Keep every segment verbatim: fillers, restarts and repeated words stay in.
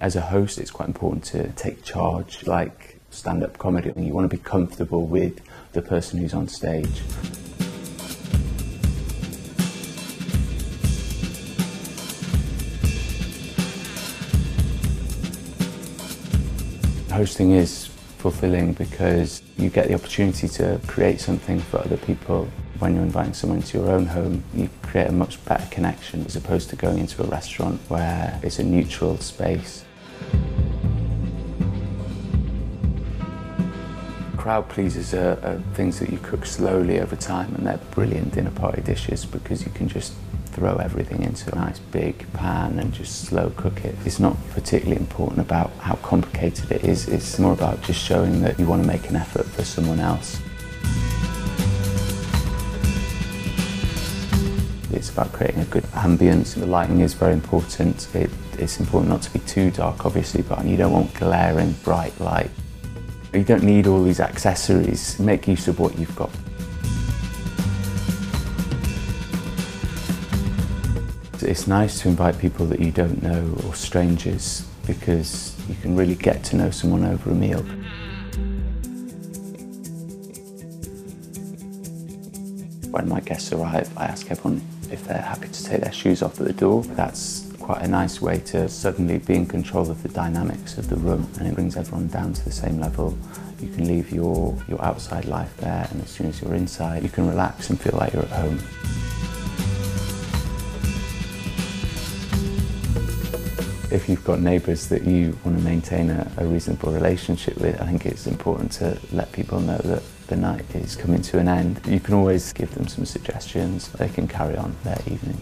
As a host, it's quite important to take charge, like stand-up comedy. You want to be comfortable with the person who's on stage. Hosting is fulfilling because you get the opportunity to create something for other people. When you're inviting someone into your own home, you create a much better connection as opposed to going into a restaurant where it's a neutral space. Crowd pleasers are, are things that you cook slowly over time, and they're brilliant dinner party dishes because you can just throw everything into a nice big pan and just slow cook it. It's not particularly important about how complicated it is, it's more about just showing that you want to make an effort for someone else. It's about creating a good ambience. The lighting is very important. It, it's important not to be too dark, obviously, but you don't want glaring bright light. You don't need all these accessories. Make use of what you've got. It's nice to invite people that you don't know or strangers because you can really get to know someone over a meal. When my guests arrive, I ask everyone if they're happy to take their shoes off at the door. That's quite a nice way to suddenly be in control of the dynamics of the room, and it brings everyone down to the same level. You can leave your, your outside life there, and as soon as you're inside, you can relax and feel like you're at home. If you've got neighbours that you want to maintain a, a reasonable relationship with, I think it's important to let people know that the night is coming to an end. You can always give them some suggestions. They can carry on their evening.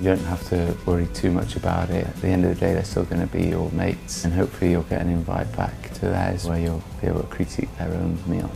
You don't have to worry too much about it. At the end of the day, they're still going to be your mates, and hopefully you'll get an invite back to theirs where you'll be able to critique their own meal.